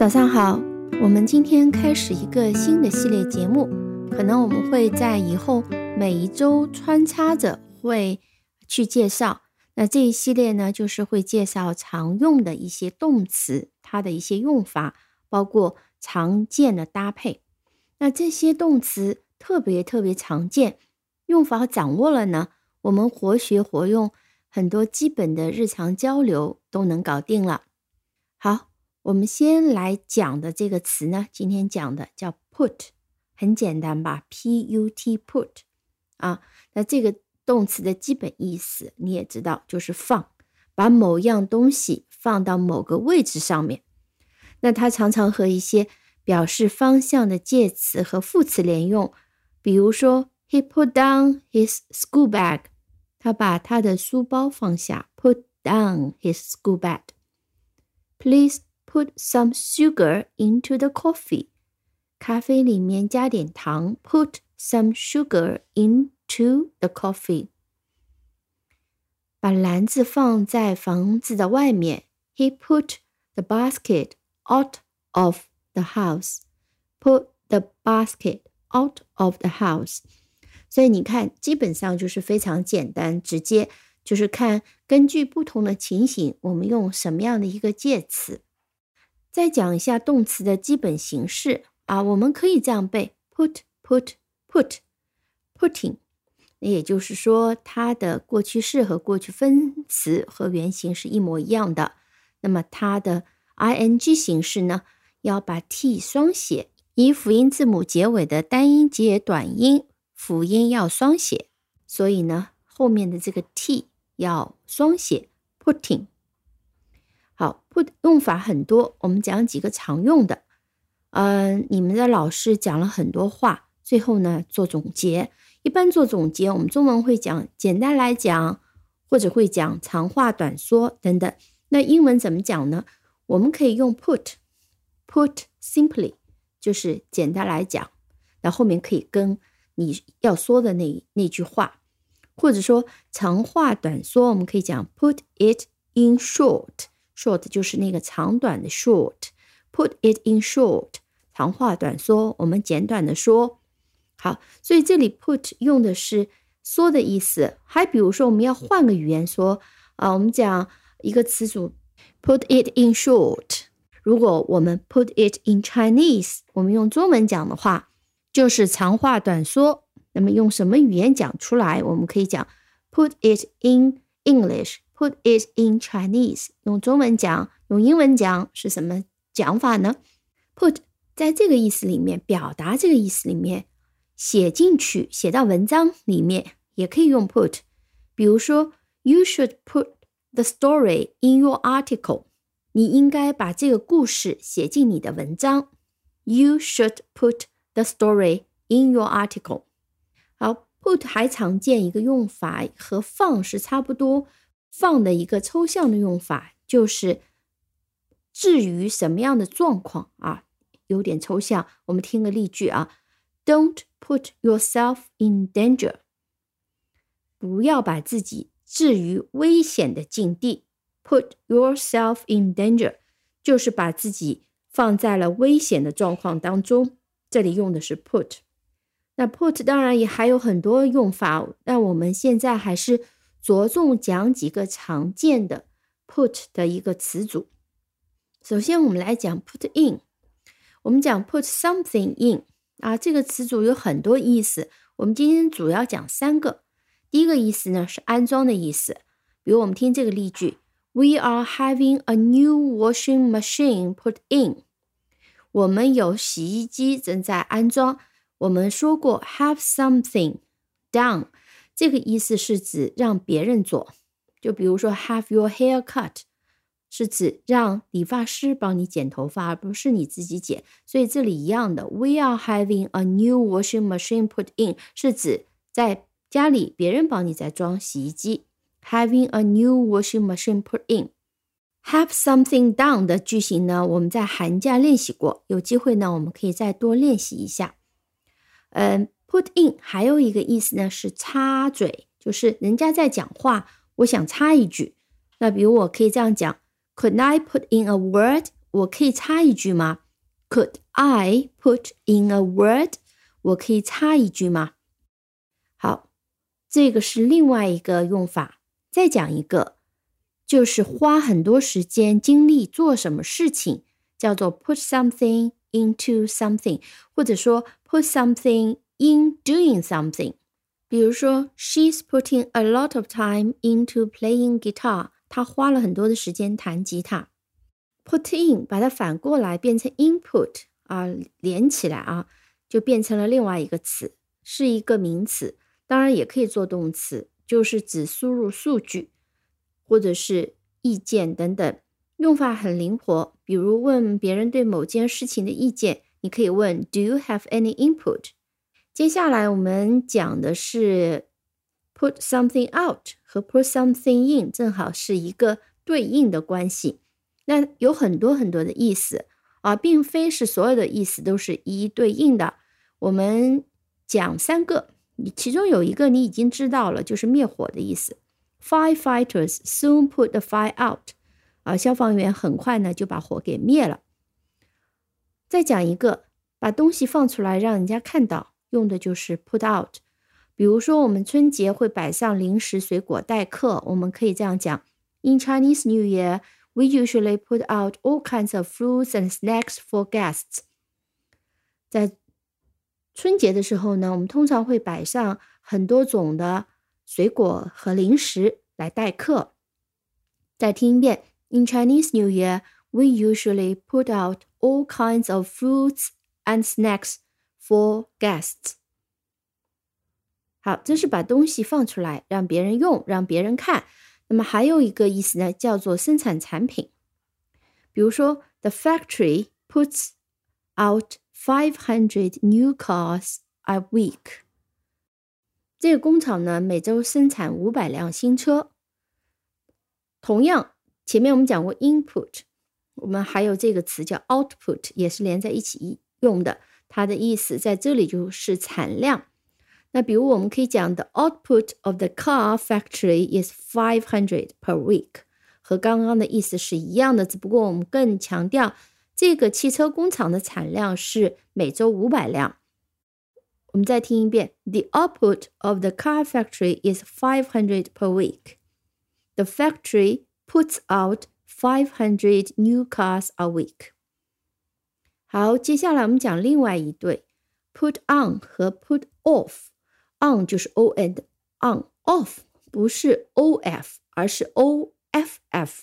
早上好，我们今天开始一个新的系列节目，可能我们会在以后每一周穿插着会去介绍。那这一系列呢，就是会介绍常用的一些动词，它的一些用法，包括常见的搭配。那这些动词特别常见，用法掌握了呢，我们活学活用，很多基本的日常交流都能搞定了。好，我们先来讲的这个词呢，今天讲的叫 put， 很简单吧 ，P-U-T put 啊。那这个动词的基本意思你也知道，就是放，把某样东西放到某个位置上面。那它常常和一些表示方向的介词和副词连用，比如说 he put down his school bag， 他把他的书包放下 ，put down his school bag。 Please put some sugar into the coffee， 咖啡里面加点糖 ，put some sugar into the coffee。 把篮子放在房子的外面 ，he put the basket out of the house， put the basket out of the house。 所以你看，基本上就是非常简单直接，就是看根据不同的情形我们用什么样的一个介词。再讲一下动词的基本形式啊，我们可以这样背 put putting， 也就是说它的过去式和过去分词和原形是一模一样的。那么它的 ing 形式呢，要把 t 双写，以辅音字母结尾的单音节短音辅音要双写，所以呢后面的这个 t 要双写 putting。 好， put 用法很多，我们讲几个常用的。你们的老师讲了很多话，最后呢做总结。一般做总结我们中文会讲简单来讲，或者会讲长话短说等等。那英文怎么讲呢？我们可以用 put simply， 就是简单来讲，那后面可以跟你要说的那句话，或者说长话短说，我们可以讲 put it in short， short 就是那个长短的 short， put it in short， 长话短说，我们简短的说。好，所以这里 put 用的是说的意思。还比如说我们要换个语言说我们讲一个词组 put it in short，如果我们 put it in Chinese， 我们用中文讲的话就是长话短说。那么用什么语言讲出来？我们可以讲 put it in English， put it in Chinese， 用中文讲，用英文讲是什么讲法呢？ put 在这个意思里面，表达这个意思里面，写进去，写到文章里面也可以用 put。 比如说 you should put the story in your article，你应该把这个故事写进你的文章。 You should put the story in your article。 好， put 还常见一个用法和放是差不多，放的一个抽象的用法就是置于什么样的状况啊，有点抽象。我们听个例句啊 Don't put yourself in danger， 不要把自己置于危险的境地。Put yourself in danger 就是把自己放在了危险的状况当中，这里用的是 put。 那 put 当然也还有很多用法，但我们现在还是着重讲几个常见的 put 的一个词组。首先我们来讲 put in， 我们讲 put something in 啊，这个词组有很多意思，我们今天主要讲三个。第一个意思呢是安装的意思，比如我们听这个例句We are having a new washing machine put in。 我们有洗衣机正在安装。我们说过 have something done， 这个意思是指让别人做，就比如说 have your hair cut 是指让理发师帮你剪头发，而不是你自己剪。所以这里一样的 We are having a new washing machine put in 是指在家里别人帮你在装洗衣机。Having a new washing machine put in。 Have something done 的句型呢，我们在寒假练习过，有机会呢我们可以再多练习一下。Put in 还有一个意思呢是插嘴，就是人家在讲话，我想插一句。那比如我可以这样讲 Could I put in a word 我可以插一句吗？ Could I put in a word? 我可以插一句吗？好，这个是另外一个用法。再讲一个，就是花很多时间精力做什么事情，叫做 put something into something， 或者说 put something in doing something。比如说 ，She's putting a lot of time into playing guitar。她花了很多的时间弹吉他。Put in 把它反过来变成 input 啊，连起来啊，就变成了另外一个词，是一个名词。当然也可以做动词，就是指输入数据或者是意见等等，用法很灵活。比如问别人对某件事情的意见，你可以问 Do you have any input？ 接下来我们讲的是 put something out 和 put something in 正好是一个对应的关系。那有很多很多的意思啊，并非是所有的意思都是一一对应的。我们讲三个，其中有一个你已经知道了，就是灭火的意思。Firefighters soon put the fire out。啊，消防员很快呢就把火给灭了。再讲一个，把东西放出来让人家看到，用的就是 put out。比如说我们春节会摆上零食、水果待客，我们可以这样讲 ：In Chinese New Year。We usually put out all kinds of fruits and snacks for guests. 在春节的时候呢，我们通常会摆上很多种的水果和零食来待客。再听一遍 ，In Chinese New Year, we usually put out all kinds of fruits and snacks for guests. 好，这是把东西放出来，让别人用，让别人看。那么还有一个意思呢，叫做生产产品。比如说 ，The factory puts out 500 new cars a week。这个工厂呢，每周生产500辆新车。同样，前面我们讲过 input， 我们还有这个词叫 output， 也是连在一起用的。它的意思在这里就是产量。那比如我们可以讲 the output of the car factory is 500 per week， 和刚刚的意思是一样的，只不过我们更强调这个汽车工厂的产量是每周500辆。我们再听一遍 the output of the car factory is 500 per week. The factory puts out 500 new cars a week. 好，接下来我们讲另外一对 put on 和 put off。On 就是 O and on off 不是 OF 而是 OFF。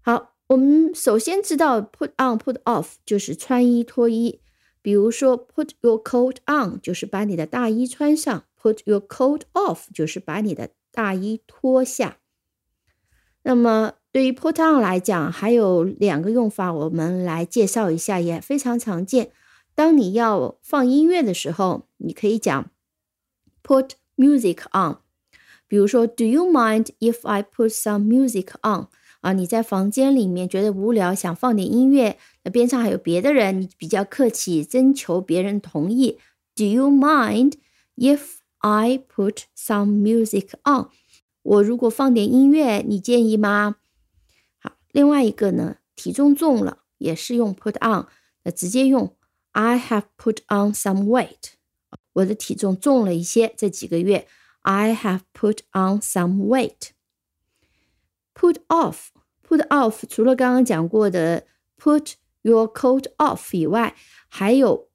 好，我们首先知道 put on put off 就是穿衣脱衣。比如说 put your coat on 就是把你的大衣穿上， put your coat off 就是把你的大衣脱下。那么对于 put on 来讲还有两个用法，我们来介绍一下，也非常常见。当你要放音乐的时候，你可以讲put music on， 比如说 Do you mind if I put some music on？ 啊，你在房间里面觉得无聊，想放点音乐，边上还有别的人，你比较客气，征求别人同意。Do you mind if I put some music on？ 我如果放点音乐，你介意吗？好，另外一个呢，体重重了也是用 put on， 直接用 I have put on some weight。我的体重重了一些，这几个月 I have put on some weight。 Put off Put off 除了刚刚讲过的 Put your coat off 以外还有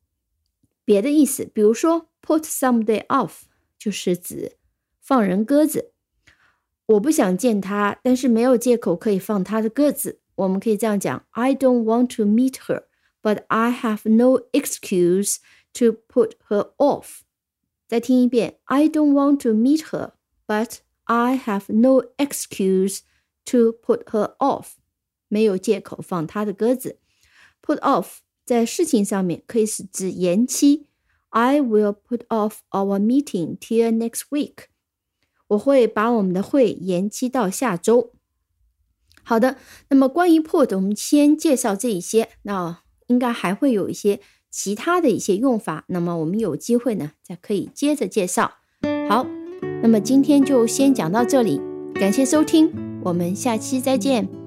别的意思。比如说 Put somebody off 就是指放人鸽子，我不想见他，但是没有借口可以放他的鸽子。我们可以这样讲 I don't want to meet her But I have no excuse to put her off. 再听一遍 I don't want to meet her, but I have no excuse to put her off. 没有借口放她的鸽子。Put off 在事情上面可以是指延期。I will put off our meeting till next week. 我会把我们的会延期到下周。好的，那么关于 put 我们先介绍这一些，那应该还会有一些其他的一些用法，那么我们有机会呢再可以接着介绍。好，那么今天就先讲到这里，感谢收听，我们下期再见。